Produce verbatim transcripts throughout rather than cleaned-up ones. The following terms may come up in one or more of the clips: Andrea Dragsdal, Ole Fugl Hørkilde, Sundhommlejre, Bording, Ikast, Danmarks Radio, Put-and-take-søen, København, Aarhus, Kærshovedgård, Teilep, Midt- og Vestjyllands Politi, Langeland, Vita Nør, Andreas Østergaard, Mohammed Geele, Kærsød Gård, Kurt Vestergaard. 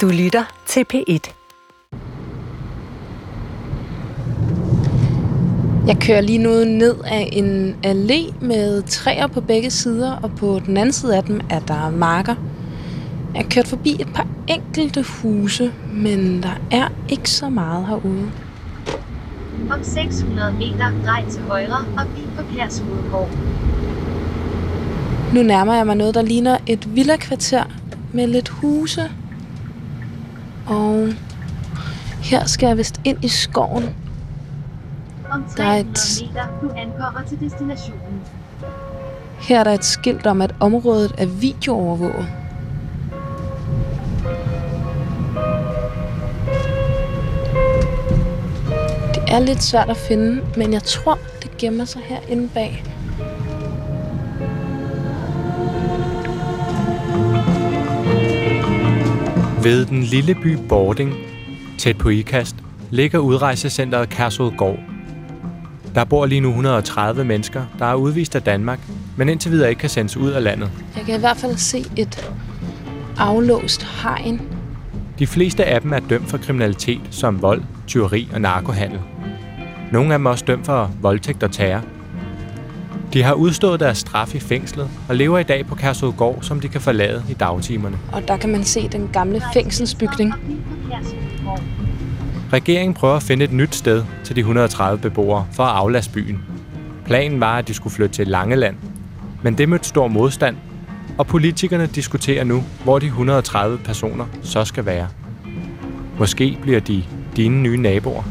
Du lytter til P et. Jeg kører lige nu ned af en allé med træer på begge sider, og på den anden side af dem er der marker. Jeg kørte forbi et par enkelte huse, men der er ikke så meget herude. Om seks hundrede meter drej til højre og bliv på Kærshovedgård. Nu nærmer jeg mig noget, der ligner et villakvarter med lidt huse. Og her skal jeg vist ind i skoven. Om tre hundrede meter, du ankommer til destinationen. Her er der et skilt om, at området er videoovervåget. Det er lidt svært at finde, men jeg tror, det gemmer sig herinde bag. Ved den lille by Bording, tæt på Ikast, ligger udrejsecenteret Kærsød Gård. Der bor lige nu et hundrede og tredive mennesker, der er udvist af Danmark, men indtil videre ikke kan sendes ud af landet. Jeg kan i hvert fald se et aflåst hegn. De fleste af dem er dømt for kriminalitet som vold, tyveri og narkohandel. Nogle af dem er også dømt for voldtægt og terror. De har udstået deres straf i fængslet og lever i dag på Kærsød Gård, som de kan forlade i dagtimerne. Og der kan man se den gamle fængselsbygning. Regeringen prøver at finde et nyt sted til de et hundrede og tredive beboere for at aflaste byen. Planen var, at de skulle flytte til Langeland, men det mødte stor modstand, og politikerne diskuterer nu, hvor de et hundrede og tredive personer så skal være. Måske bliver de dine nye naboer.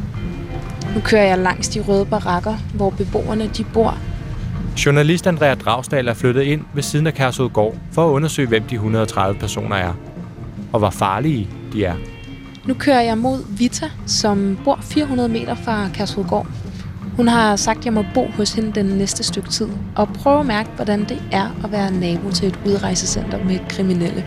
Nu kører jeg langs de røde barakker, hvor beboerne de bor. Journalist Andrea Dragsdal er flyttet ind ved siden af Kærsød Gård for at undersøge, hvem de et hundrede og tredive personer er, og hvor farlige de er. Nu kører jeg mod Vita, som bor fire hundrede meter fra Kærsød Gård. Hun har sagt, at jeg må bo hos hende den næste stykke tid, og prøve at mærke, hvordan det er at være nabo til et udrejsecenter med kriminelle.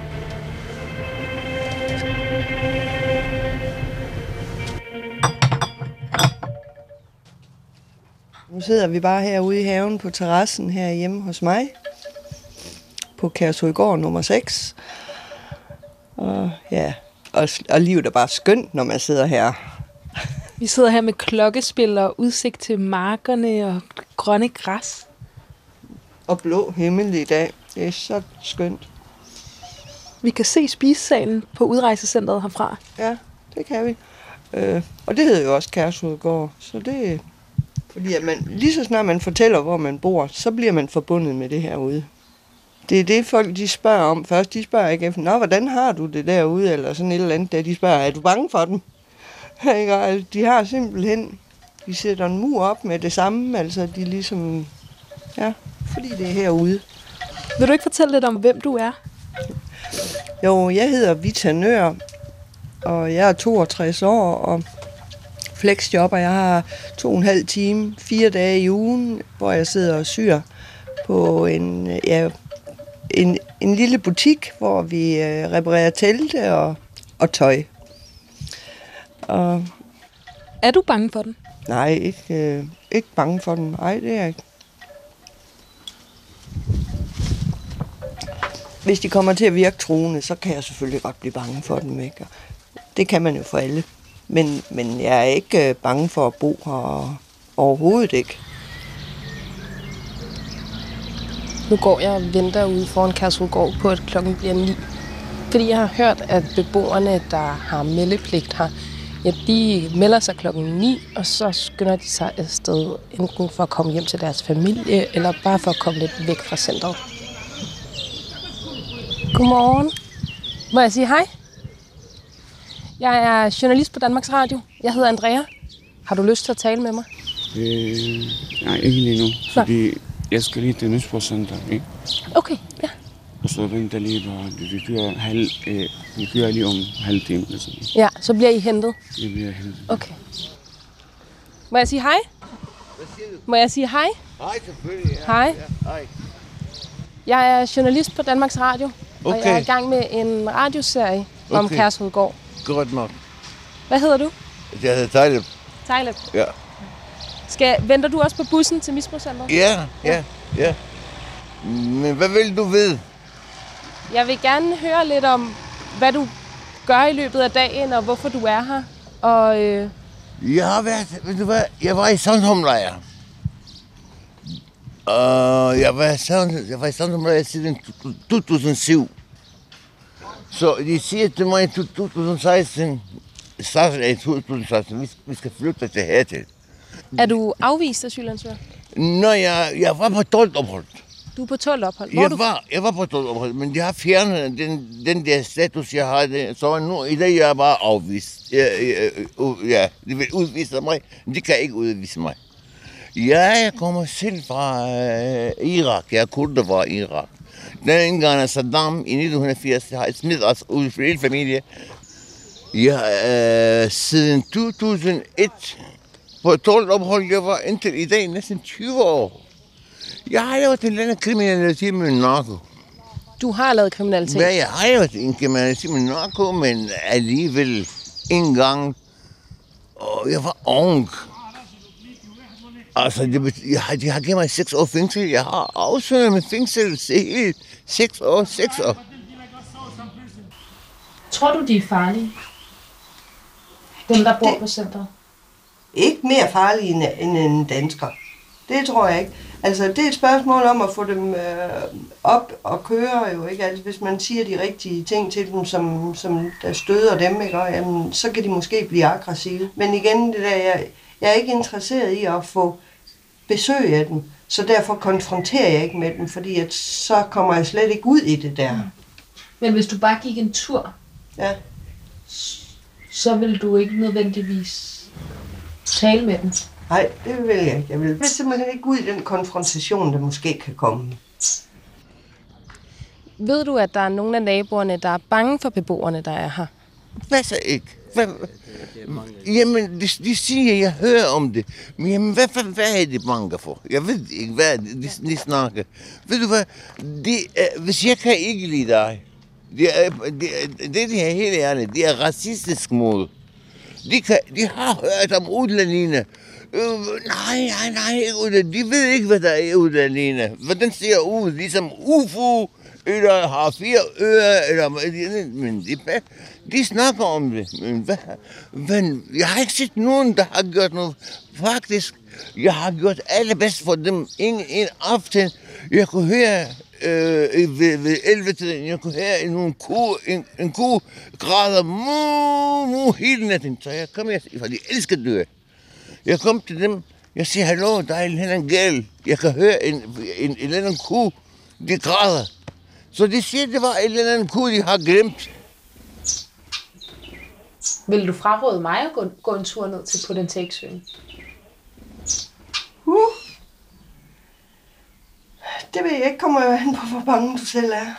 Nu sidder vi bare herude i haven på terrassen herhjemme hos mig, på Kærshovedgård nummer seks. Og, ja, og, og livet er bare skønt, når man sidder her. Vi sidder her med klokkespil og udsigt til markerne og grønne græs. Og blå himmel i dag. Det er så skønt. Vi kan se spisesalen på udrejsecentret herfra. Ja, det kan vi. Øh, og det hedder jo også Kærshovedgård, så det... Fordi at man, lige så snart man fortæller, hvor man bor, så bliver man forbundet med det herude. Det er det, folk de spørger om først. De spørger ikke efter, nå, hvordan har du det derude, eller sådan et eller andet der. De spørger, er du bange for dem? Altså, de har simpelthen, de sætter en mur op med det samme, altså de ligesom, ja, fordi det er herude. Vil du ikke fortælle lidt om, hvem du er? Jo, jeg hedder Vita Nør, og jeg er toogtres år, og... flexjob, og jeg har to og en halv time, fire dage i ugen, hvor jeg sidder og syr på en, ja, en, en lille butik, hvor vi øh, reparerer telte og, og tøj. Og er du bange for den? Nej, ikke, øh, ikke bange for den. Nej, det er jeg ikke. Hvis de kommer til at virke truende, så kan jeg selvfølgelig godt blive bange for dem, ikke? Det kan man jo for alle. Men, men jeg er ikke bange for at bo her, overhovedet ikke. Nu går jeg og venter ude foran Kærshovedgård på, at klokken bliver ni. Fordi jeg har hørt, at beboerne, der har meldepligt her, ja, de melder sig klokken ni, og så skynder de sig afsted, enten for at komme hjem til deres familie, eller bare for at komme lidt væk fra centret. Godmorgen. Må jeg sige hej? Jeg er journalist på Danmarks Radio. Jeg hedder Andrea. Har du lyst til at tale med mig? Øh, nej, ikke lige nu. Fordi Nå. jeg skal lige til Nysborg-center, ikke? Okay, ja. Og så venter lige bare. Vi kører, halv, øh, vi kører lige om halv time. Ligesom. Ja, så bliver I hentet? Det bliver hentet. Okay. Må jeg sige hej? Hvad siger du? Må jeg sige hej? Hej, selvfølgelig. Ja. Hej. Ja, hej. Jeg er journalist på Danmarks Radio. Okay. Og jeg er i gang med en radioserie okay. om Kærshovedgård. Godt nok. Hvad hedder du? Jeg hedder Teilep. Teilep? Ja. Skal, venter du også på bussen til misbrugscenteret? Ja, ja, ja. Men hvad vil du vide? Jeg vil gerne høre lidt om, hvad du gør i løbet af dagen, og hvorfor du er her. Og, øh... Jeg har været, ved du hvad, jeg var i Sundhommlejre. Og jeg var i Sundhommlejre siden to tusind og syv. Så de siger til mig i to tusind og seksten, starten af to tusind og seksten, vi skal flytte til hertil. Er du afvist asylansøger? Nej, jeg, jeg var på tolvte ophold. Du er på tolvte ophold? Hvor jeg, du... var, jeg var på tolvte ophold, men de har fjernet den, den der status, jeg havde. Så nu i dag jeg er bare afvist. Jeg, jeg, ja, de vil udvise mig, de kan ikke udvise mig. Jeg kommer selv fra øh, Irak. Jeg er kurder fra Irak. Dengang af Saddam i nitten firs har smidt os ud for hele familien. Jeg øh, siden to tusind og et... på tolvte ophold, jeg var indtil i dag næsten tyve år. Jeg har lavet en eller anden kriminalitet med narko. Du har lavet kriminalitet? Ja, jeg har lavet en kriminalitet med narko, men alligevel en gang. Og jeg var ung. Altså, de, jeg har, de har givet mig seks år fængsel. Jeg har afsøgt med fængsel i seks år, seks år. Tror du, de er farlige? Dem, der bor på centret? Ikke mere farlige end en dansker. Det tror jeg ikke. Altså, det er et spørgsmål om at få dem øh, op og køre jo, ikke? Altså, hvis man siger de rigtige ting til dem, som, som der støder dem, ikke? Og, jamen, så kan de måske blive aggressive. Men igen, det der, jeg, jeg er ikke interesseret i at få besøg af dem, så derfor konfronterer jeg ikke med dem, fordi at, så kommer jeg slet ikke ud i det der. Men hvis du bare gik en tur, ja, så vil du ikke nødvendigvis tale med dem? Nej, det vil jeg ikke. Jeg vil simpelthen ikke ud i den konfrontation, der måske kan komme. Ved du, at der er nogle af naboerne, der er bange for beboerne, der er her? Hvad så ikke? Hvad? Jamen, de, de siger, jeg hører om det. Men jamen, hvad, hvad, hvad er de bange for? Jeg ved ikke, hvad de, de snakker. Ved du hvad? De, uh, hvis jeg kan ikke lide dig, det er de, de, de her hele ærligt, det er racistisk måde. De, kan, de har hørt om udlændingene. Øh, nej, nej, nej, ikke udlændingene. De ved ikke, hvad der er udlændingene. Hvordan ser ud? Ligesom U F O, eller har fire ører, eller... Men de, de snakker om det. Men, hvad, men jeg har ikke set nogen, der har gjort noget. Faktisk, jeg har gjort allerbedst for dem. En, en aften, jeg kunne høre... Øh, ved, ved elvetiden, jeg kunne høre en, en ko, en, en ko græder mu, mu, hele natten. Så jeg kom, jeg, for de elsker dyr. Jeg kom til dem, jeg siger, hallo, der er en eller anden gal. Jeg kan høre en, en, en eller anden ko, de græder. Så de siger, det var en eller anden ko, de har glemt. Vil du fraråde mig at gå, gå en tur ned til Put-and-take-søen? Uh. Det ved jeg ikke, kommer jo an på, hvor bange du selv er.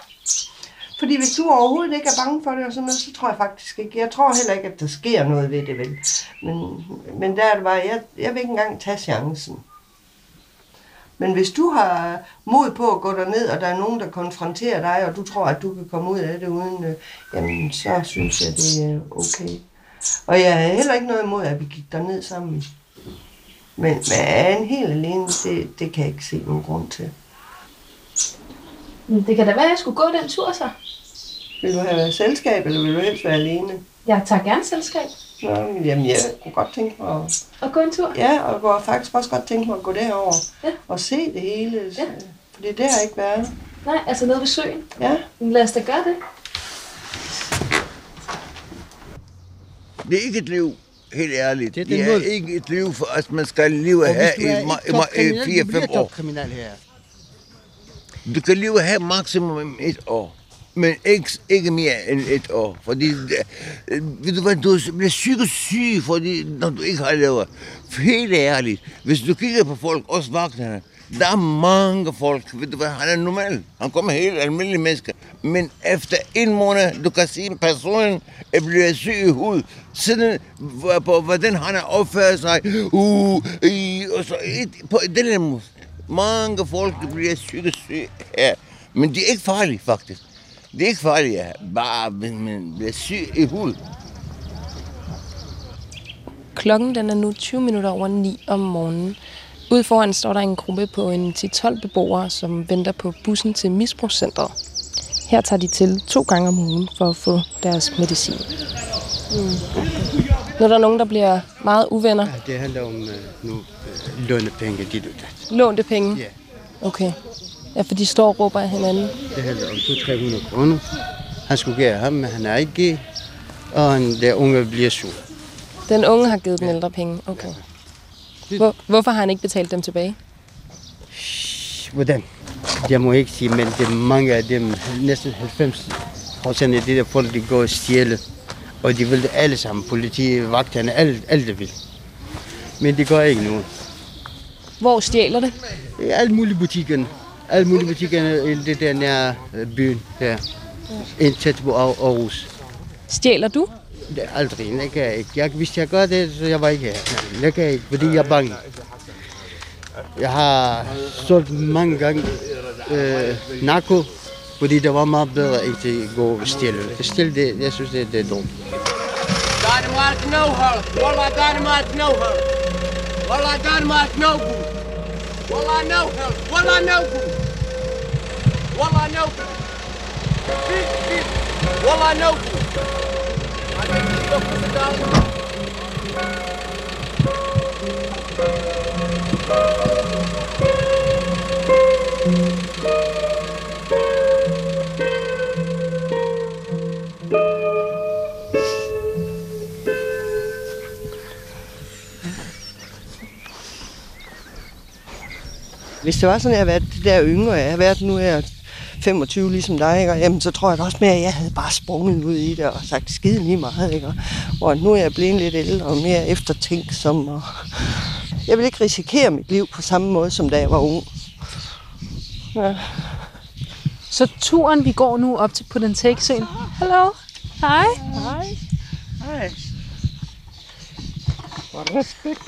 Fordi hvis du overhovedet ikke er bange for det og sådan noget, så tror jeg faktisk ikke. Jeg tror heller ikke, at der sker noget ved det, vel. Men, men der er det bare, jeg, jeg vil ikke engang tage chancen. Men hvis du har mod på at gå derned, og der er nogen, der konfronterer dig, og du tror, at du kan komme ud af det uden, øh, jamen så synes jeg, det er okay. Og jeg har heller ikke noget imod, at vi gik derned sammen. Men, men er en helt alene, det, det kan jeg ikke se nogen grund til. Det kan da være, at jeg skulle gå den tur, så. Vil du have selskab, eller vil du helst være alene? Jeg tager gerne selskab. Nå, jamen, jeg kunne godt tænke mig at... at gå en tur? Ja, og jeg kunne faktisk også godt tænke mig at gå derover, ja, og se det hele. Ja. For det er der ikke været. Nej, altså nede ved søen. Ja. Lad os da gøre det. Det er ikke et liv, helt ærligt. Det er, det det er ikke et liv, for at man skal leve her i fire til fem år. Du kan leve her maksimum et år, men ikke, ikke mere end et år. Fordi, ved du hvad, du bliver psykisk syg, fordi, når du ikke har lavet. Helt ærligt, hvis du kigger på folk, også vagterne, der er mange folk, ved du hvad, han er normal. Han kommer helt almindelige mennesker. Men efter en måned, du kan se en person, der bliver syg i hovedet. Sådan, på hvordan han har opført sig, uh, i, og så et, på den her måde. Mange folk bliver psykisk syge her, men de er ikke farlige faktisk. De er ikke farlige her, bare man bliver syg i hovedet. Klokken den er nu tyve minutter over ni om morgenen. Ude foran står der en gruppe på en ti til tolv beboere, som venter på bussen til misbrugscentret. Her tager de til to gange om ugen for at få deres medicin. Mm. Nu er der nogen, der bliver meget uvenner. Ja, det handler om nu lånepenge, dit og dat. Lånte penge? Ja. Okay. Ja, for de står og råber af hinanden. Det handler om to til tre hundrede kroner. Han skulle give ham, men han har ikke givet. Og den unge bliver sur. Den unge har givet den ældre penge? Okay. Hvor, hvorfor har han ikke betalt dem tilbage? Hvordan? Jeg må ikke sige, men det er mange af dem. Næsten halvfems procent af de der folk, de går og stjæler. Og de vil det alle sammen. Politi, vagterne, alle, alle det vil. Men det gør ikke noget. Hvor stjæler det? I alle mulige butikker. Alle mulige butikker i det der nære byen der. En tæt på Aarhus. Stjæler du? Det er aldrig. Jeg kan ikke. Jeg, hvis jeg gør det, så jeg var ikke her. Nej, jeg kan ikke, fordi jeg er bange. Jeg har solgt mange gange øh, narko, fordi det var meget bedre end at gå stille. Stille, det, jeg synes, det, det er dumt. Hvis det var sådan, at jeg havde været det der yngre, jeg havde været nu her femogtyve ligesom dig, ikke? Og jamen, så tror jeg også mere, at jeg havde bare sprunget ud i det og sagt skide lige meget. Ikke? Og nu er jeg blevet lidt ældre og mere eftertænksom. Og jeg vil ikke risikere mit liv på samme måde, som da jeg var ung. Ja. Så turen, vi går nu op til Put-and-take-søen. Hallo. Hej. Hej. Hej. Respekt.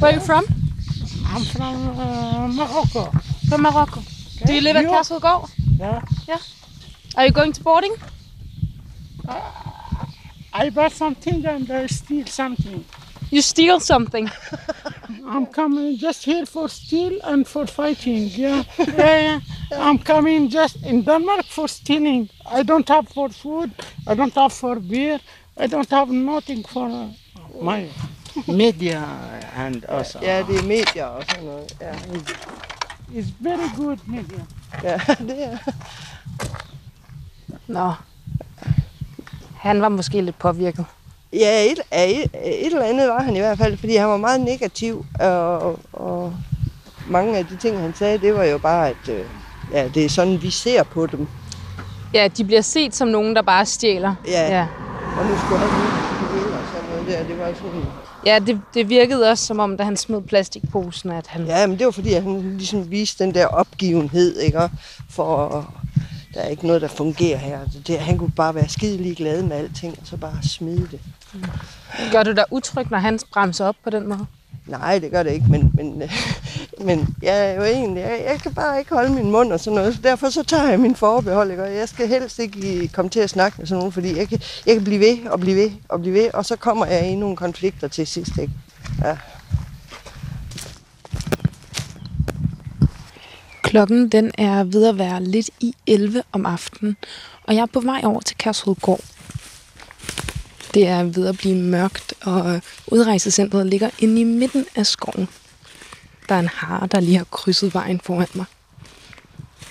Where are you from? I'm from uh, Morocco. From Morocco. Okay. Do you live at Kærsød Gård? Yeah. Yeah. Are you going to boarding? Uh, I bought something and I steal something. You steal something? I'm coming just here for steal and for fighting. Yeah. yeah, yeah. I'm coming just in Denmark for stealing. I don't have for food. I don't have for beer. I don't have nothing for uh, my. Media and også. Ja, det er medier og sådan noget. Ja. It's very good media. Ja, det er. Nå. Han var måske lidt påvirket. Ja, et, et, et eller andet var han i hvert fald, fordi han var meget negativ. Og, og mange af de ting, han sagde, det var jo bare, at ja, det er sådan, vi ser på dem. Ja, de bliver set som nogen, der bare stjæler. Ja, ja. Og nu skulle han ud og sådan noget der, det var sådan. Ja, det, det virkede også som om, da han smed plastikposen, at han. Ja, men det var fordi, at han ligesom viste den der opgivenhed, ikke? For der er ikke noget, der fungerer her. Det, han kunne bare være skidelig glad med alting, og så bare smide det. Mm. Gør du dig utryg, når han bremser op på den måde? Nej, det gør det ikke, men, men, men jeg er jo egentlig, jeg, jeg kan bare ikke holde min mund og sådan noget, så derfor så tager jeg min forbehold, ikke? Og jeg skal helst ikke komme til at snakke med sådan nogen, fordi jeg kan, jeg kan blive ved og blive ved og blive ved, og så kommer jeg i nogle konflikter til sidst, ikke? Ja. Klokken den er ved at være lidt i elleve om aftenen, og jeg er på vej over til Kærshovedgård. Det er ved at blive mørkt, og udrejsecentret ligger inde i midten af skoven. Der er en hare, der lige har krydset vejen foran mig.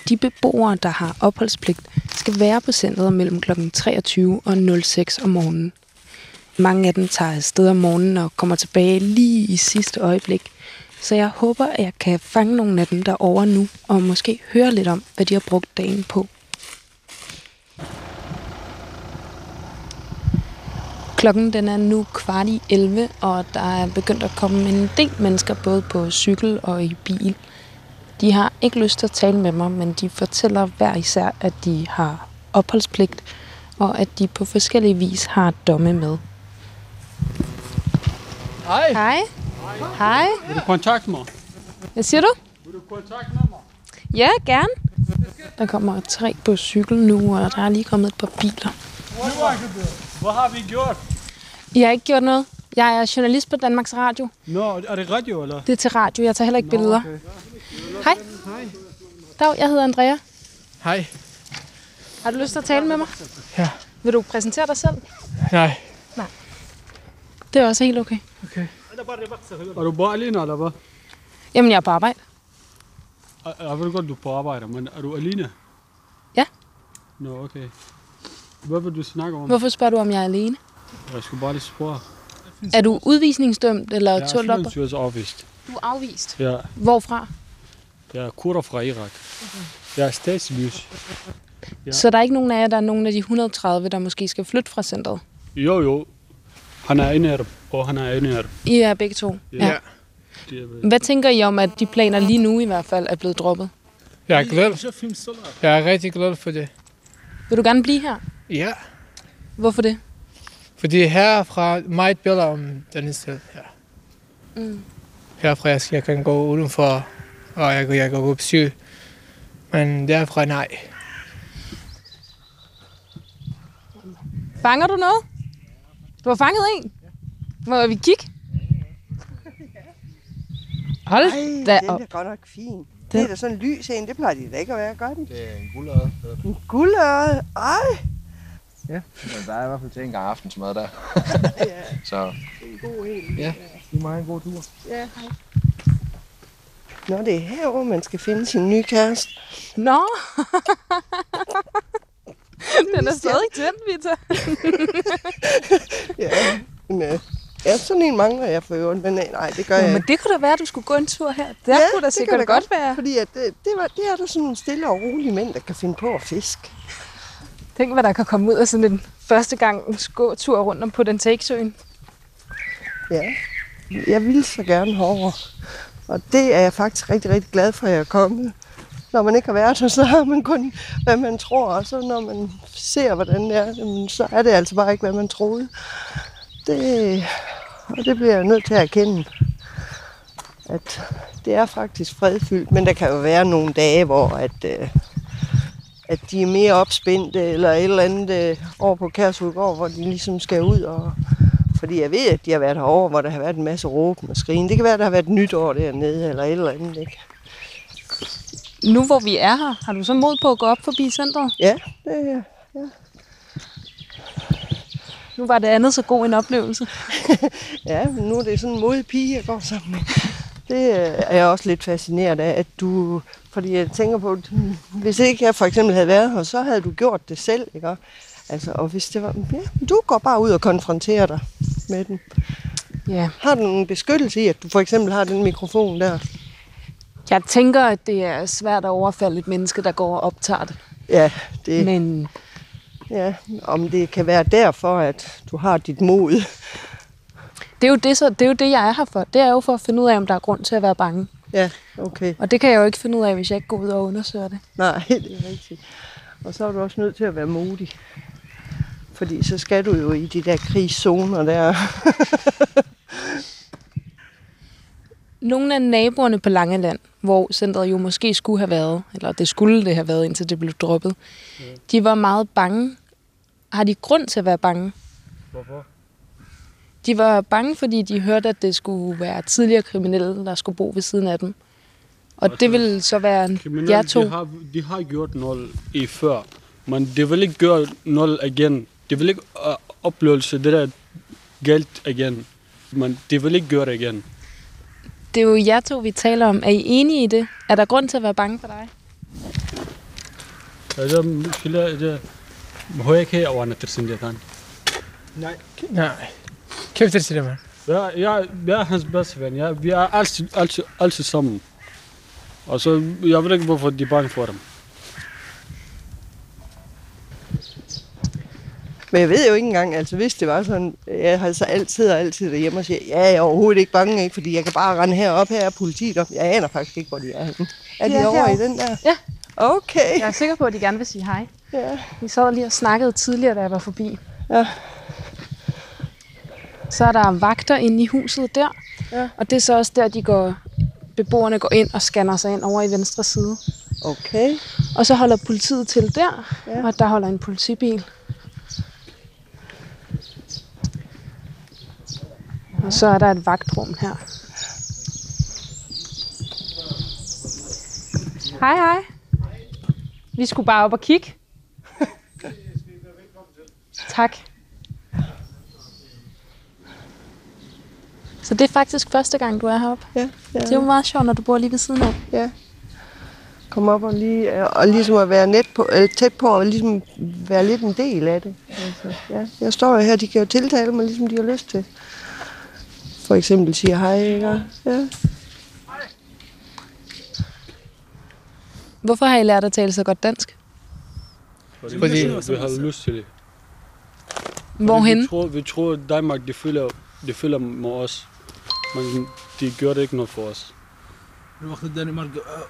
De beboere, der har opholdspligt, skal være på centret mellem klokken treogtyve og seks om morgenen. Mange af dem tager afsted om morgenen og kommer tilbage lige i sidste øjeblik, så jeg håber, at jeg kan fange nogle af dem derovre nu, og måske høre lidt om, hvad de har brugt dagen på. Klokken den er nu kvart i elleve, og der er begyndt at komme en del mennesker, både på cykel og i bil. De har ikke lyst til at tale med mig, men de fortæller hver især, at de har opholdspligt, og at de på forskellige vis har domme med. Hej. Hej. Hej. Vil du kontakte mig? Hvad siger du? Vil du kontakte mig? Ja, gerne. Der kommer tre på cykel nu, og der er lige kommet et par biler. Hvad har vi gjort? Jeg har ikke gjort noget. Jeg er journalist på Danmarks Radio. Nå, er det radio, eller? Det er til radio. Jeg tager heller ikke Nå, billeder. Okay. Hej. Hej. Dag, jeg hedder Andrea. Hej. Har du lyst til at tale med mig? Ja. Vil du præsentere dig selv? Nej. Nej. Det er også helt okay. Okay. Er du bare alene, eller hvad? Jamen, jeg er på arbejde. Jeg ved godt, du er på arbejde, men er du alene? Ja. Nå, okay. Hvad vil du snakke om? Hvorfor spørger du, om jeg er alene? Jeg skulle bare lige spørge. Er du udvisningsdømt eller tålt op? Jeg er afvist. Du er afvist? Ja. Hvorfra? Jeg er kurder fra Irak. Jeg er statsløs. Ja. Så der er ikke nogen af jer, der er nogen af de et hundrede og tredive, der måske skal flytte fra centret? Jo, jo. Han er en af dem, og han er en af dem. I er begge to? Ja. Ja. Hvad tænker I om, at de planer lige nu i hvert fald er blevet droppet? Jeg er glad. Jeg er rigtig glad for det. Vil du gerne blive her? Ja. Hvorfor det? Fordi herfra er meget bedre om denne sted her. Mm. Herfra jeg, jeg kan gå udenfor, og jeg, jeg kan gå på syg. Men derfra nej. Fanger du noget? Du har fanget en? Må vi kigge? Hold da op. Den er godt nok fin. Det er da sådan en lys en, det plejer de da ikke at være, gør den? Det er en guldørred. En guldørred? Ej! Ja, men der er i hvert fald til en gang aftensmad der. Ja. Så. En god en. Ja, det er meget en god tur. Ja, hej. Nå, det er herovre, man skal finde sin nye kæreste. Nå! Den er stadig tændt, Vita. Ja, men ja, sådan en mangler jeg for øvrigt, men nej, det gør jeg. Ja, men det kunne da være, at du skulle gå en tur her. Der ja, kunne da sikkert det godt, godt være. Fordi at det, det, var, det er der sådan nogle stille og rolige mænd, der kan finde på at fiske. Tænk, hvad der kan komme ud af sådan en første gang tur rundt om Put-and-take-søen. Ja, jeg ville så gerne herovre. Og det er jeg faktisk rigtig, rigtig glad for, at jeg er kommet. Når man ikke har været der, så har man kun, hvad man tror. Og så når man ser, hvordan det er, så er det altså bare ikke, hvad man troede. Det, og det bliver jeg nødt til at erkende, at det er faktisk fredfyldt. Men der kan jo være nogle dage, hvor at, at de er mere opspændte eller et eller andet over på Kærsød Gård, hvor de ligesom skal ud. Og, fordi jeg ved, at de har været herovre, hvor der har været en masse råben og skrigen. Det kan være, at der har været nytår dernede eller et eller andet, ikke? Nu hvor vi er her, har du så mod på at gå op forbi centret? Ja, det ja. Nu var det andet så god en oplevelse. Ja, men nu er det sådan en modig pige, jeg går sammen med. Det er jeg også lidt fascineret af, at du... Fordi jeg tænker på, at hvis ikke jeg for eksempel havde været her, så havde du gjort det selv, ikke? Altså, og hvis det var... Ja, du går bare ud og konfronterer dig med den. Ja. Har du en beskyttelse i, at du for eksempel har den mikrofon der? Jeg tænker, at det er svært at overfalde et menneske, der går og optager det. Ja, det... Men... Ja, om det kan være derfor, at du har dit mod. Det er jo det, så, det, er jo det jeg er her for. Det er jo for at finde ud af, om der er grund til at være bange. Ja, okay. Og det kan jeg jo ikke finde ud af, hvis jeg ikke går ud og undersøger det. Nej, det er rigtigt. Og så er du også nødt til at være modig. Fordi så skal du jo i de der krigszoner der. Nogle af naboerne på Langeland, hvor centret jo måske skulle have været, eller det skulle det have været, indtil det blev droppet, de var meget bange. Har de grund til at være bange? Hvorfor? De var bange, fordi de hørte, at det skulle være tidligere kriminelle, der skulle bo ved siden af dem. Og altså, det ville så være jer to. De har, de har gjort noget i før, men det vil ikke gøre noget igen. Det vil ikke opleve det der galt igen, men det vil ikke gøre det igen. Det er jo jer to, vi taler om. Er I enige i det? Er der grund til at være bange for dig? Altså, det må jeg ikke over andre. Nej. Nej. Kæft det til det, mand. Jeg er hans bedste ven. Jeg, vi er altid, altid, altid sammen. Og så, jeg ved ikke, hvorfor de er bange for dem. Men jeg ved jo ikke engang, altså hvis det var sådan, jeg har så altid og altid derhjemme og siger, ja, jeg er overhovedet ikke bange, ikke, fordi jeg kan bare rende herop, her er politiet op. Jeg aner faktisk ikke, hvor de er. Er de, de er over herovre i den der? Ja. Okay. Jeg er sikker på, at de gerne vil sige hej. Ja. Vi sad lige og snakkede tidligere, da jeg var forbi. Ja. Så er der vagter inde i huset der, ja. Og det er så også der, de går, beboerne går ind og scanner sig ind over i venstre side. Okay. Og så holder politiet til der, ja. Og der holder en politibil. Og så er der et vagtrum her. Hej, hej. Vi skulle bare op og kigge. Tak. Så det er faktisk første gang, du er heroppe? Ja. ja. Det er jo meget sjovt, når du bor lige ved siden af. Ja. Kom op og, lige, og ligesom at være net på, eller tæt på, og ligesom være lidt en del af det. Altså, ja. Jeg står jo her, de kan jo tiltale mig, ligesom de har lyst til. For eksempel siger hej, ikke? Ja. Hvorfor har I lært at tale så godt dansk? Fordi vi har lyst til det. Hvorhenne? Vi tror, vi tror at Danmark, de følger, de følger med os, men de gør det ikke noget for os.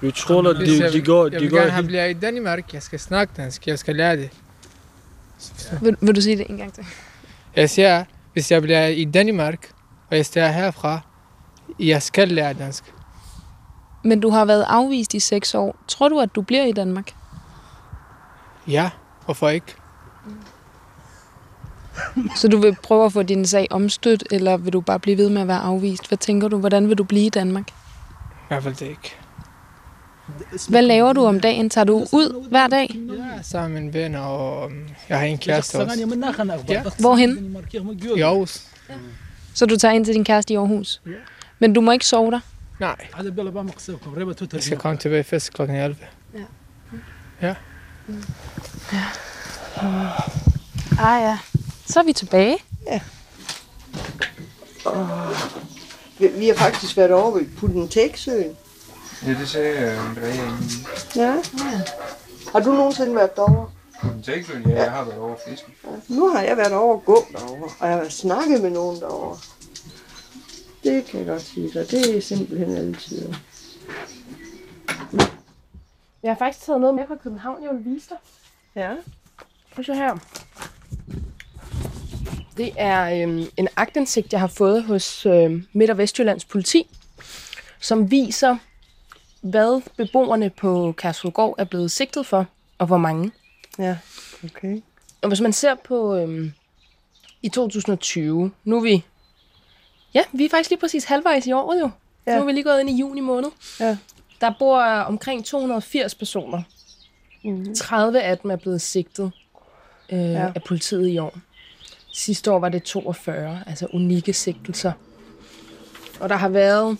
Vi tror, at de, de går... Jeg vil gerne have blevet i Danmark. Jeg skal snakke dansk. Jeg skal lære det. Vil, vil du sige det en gang til? Jeg siger, hvis jeg bliver i Danmark, og jeg står herfra, jeg skal lære dansk. Men du har været afvist i seks år. Tror du, at du bliver i Danmark? Ja, hvorfor ikke? Så du vil prøve at få din sag omstødt, eller vil du bare blive ved med at være afvist? Hvad tænker du? Hvordan vil du blive i Danmark? I hvert fald det ikke. Hvad laver du om dagen? Tager du ud hver dag? Ja, sammen med mine venner, og jeg har en kæreste også. Ja. Hvorhen? I Aarhus. Ja. Så du tager ind til din kæreste i Aarhus? Ja. Men du må ikke sove der? Nej. Jeg skal komme tilbage først klokken elleve. Ja. Ja. Ja. Ah ja, så er vi tilbage. Ja. Og vi har faktisk været over ved Put-and-take-søen. Ja, det sagde Andrea. Ja. ja. Har du nogensinde været derovre? Put-and-take-søen? Ja, ja, jeg har været over fisken. Ja. Nu har jeg været over og gå derovre, og jeg har snakket med nogen derovre. Det kan jeg godt sige dig. Det er simpelthen altid. Jeg har faktisk taget noget med fra København, jeg vil vise dig. Ja. Prøv så her. Det er øhm, en aktindsigt, jeg har fået hos øhm, Midt- og Vestjyllands Politi, som viser, hvad beboerne på Kærshovedgård er blevet sigtet for, og hvor mange. Ja, okay. Og hvis man ser på øhm, i to tusind og tyve, nu er vi... Ja, vi er faktisk lige præcis halvvejs i året jo. Ja. Nu er vi lige gået ind i juni måned. Ja. Der bor omkring to hundrede og firs personer. Mm. tredive af dem er blevet sigtet øh, ja. af politiet i år. Sidste år var det toogfyrre, altså unikke sigtelser. Og der har været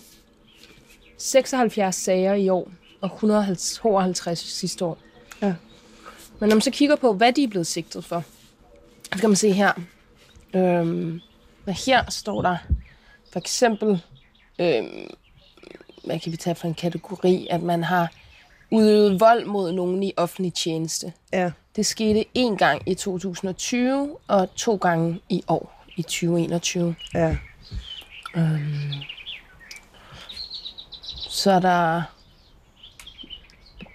seksoghalvfjerds sager i år, og et hundrede og tooghalvtreds sidste år. Ja. Men når man så kigger på, hvad de er blevet sigtet for, så kan man se her. Øhm, her står der for eksempel... Øhm, hvad kan vi tage for en kategori, at man har udøvet vold mod nogen i offentlig tjeneste. Ja. Det skete én gang i to tusind og tyve, og to gange i år, i tyve enogtyve. Ja. Øhm. Så er der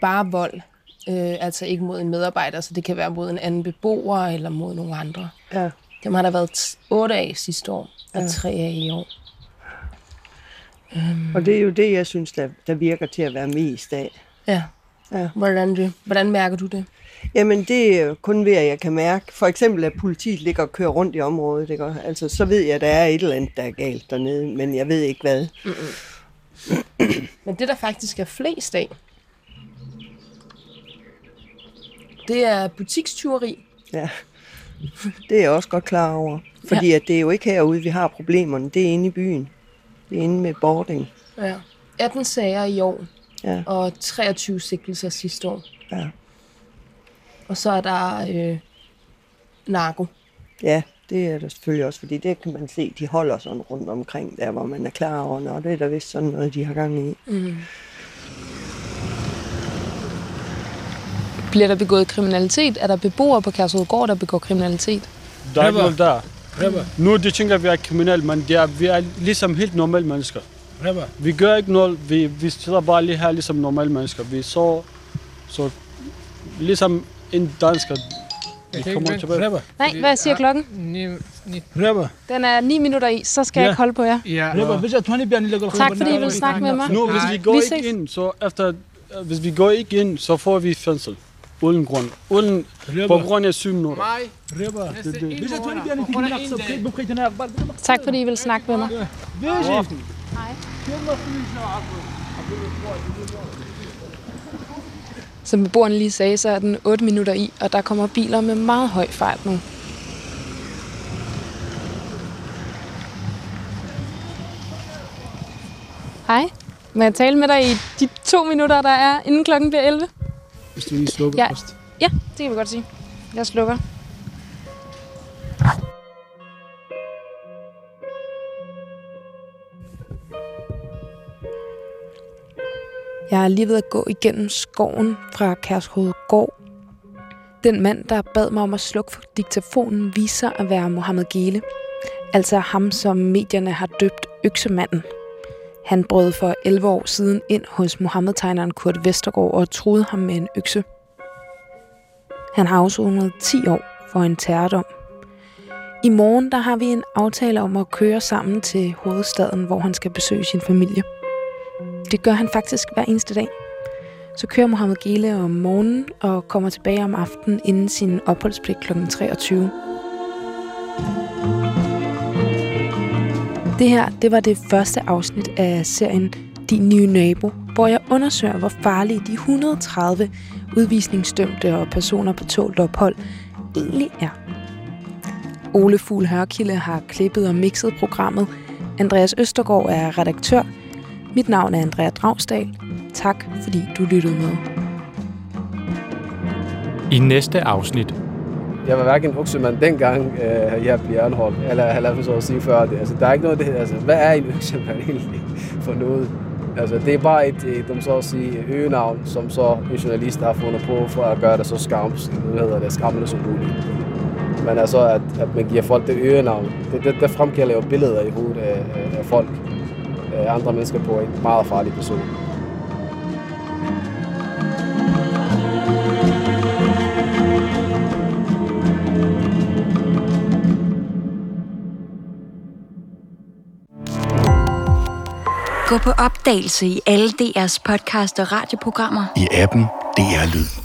bare vold, øh, altså ikke mod en medarbejder, så det kan være mod en anden beboer eller mod nogle andre. Ja. Dem har der været otte af sidste år, og ja. tre af i år. Um, og det er jo det, jeg synes, der, der virker til at være mest af. Ja. ja. Hvordan, det, hvordan mærker du det? Jamen, det er kun ved, at jeg kan mærke. For eksempel, at politiet ligger og kører rundt i området. Ikke? Altså, så ved jeg, at der er et eller andet, der er galt dernede, men jeg ved ikke hvad. Mm-hmm. Men det, der faktisk er flest af, det er butikstyveri. Ja, det er jeg også godt klar over. Fordi ja. at det er jo ikke herude, vi har problemerne. Det er inde i byen. Det er inde med Bording. Ja. atten sager i år, ja. og treogtyve sigtelser sidste år. Ja. Og så er der øh, narko. Ja, det er der selvfølgelig også, fordi det kan man se, de holder sådan rundt omkring der, hvor man er klar over, når det er der vist sådan noget, de har gang i. Mm. Bliver der begået kriminalitet? Er der beboere på Kærshovedgård, der begår kriminalitet? Der er ikke der. Mm. Nu de tænker, at vi er kriminelle, men det er, vi er ligesom helt normale mennesker. Rebbe. Vi gør ikke noget, vi, vi sidder bare lige her ligesom normale mennesker. Vi så, så ligesom en dansker, vi kommer tilbage. Rebbe. Nej, hvad siger klokken? Rebbe. Den er ni minutter i, så skal ja. jeg ikke holde på jer. Ja. Rebbe. Tak fordi I ville snakke med mig. Nu, hvis vi går vi ikke ind, så efter, hvis vi går ikke ind, så får vi fængsel. Uden grund. Uden på grund af syv minutter. Tak fordi I ville snakke med mig. Som beboerne lige sagde, så er den otte minutter i, og der kommer biler med meget høj fart nu. Hej. Må jeg tale med dig i de to minutter, der er, inden klokken bliver elleve? Hvis du lige slukker ja. først. Ja, det kan vi godt sige. Jeg slukker. Jeg er lige ved at gå igennem skoven fra Kærsød Gård. Den mand, der bad mig om at slukke for diktafonen, viser at være Mohammed Geele. Altså ham, som medierne har døbt øksemanden. Han brød for elleve år siden ind hos Mohammed-tegneren Kurt Vestergaard og truede ham med en økse. Han har afsonet ti år for en terrordom. I morgen der har vi en aftale om at køre sammen til hovedstaden, hvor han skal besøge sin familie. Det gør han faktisk hver eneste dag. Så kører Mohammed Geele om morgenen og kommer tilbage om aftenen inden sin opholdspligt klokken treogtyve. Det her, det var det første afsnit af serien Din Nye Nabo, hvor jeg undersøger, hvor farlige de et hundrede og tredive udvisningsdømte og personer på tålt ophold egentlig er. Ole Fugl Hørkilde har klippet og mixet programmet. Andreas Østergaard er redaktør. Mit navn er Andrea Dragsdal. Tak, fordi du lyttede med. I næste afsnit... Jeg var hverken øksemand dengang, øh, jeg blev anholdt, eller halvfems år siden før det. Altså, der er ikke noget, det hedder. Altså, hvad er en øksemand egentlig for noget? Altså, det er bare et, et om så at sige, øgenavn, som så en journalist har fundet på, for at gøre det så skams, nu hedder det, skamløs som muligt. Men altså, at, at man giver folk det øgenavn, det, det, det fremkalder jo billeder i hovedet af, af folk, af andre mennesker på en meget farlig person. Gå på opdagelse i alle D R's podcast og radioprogrammer. I appen D R Lyd.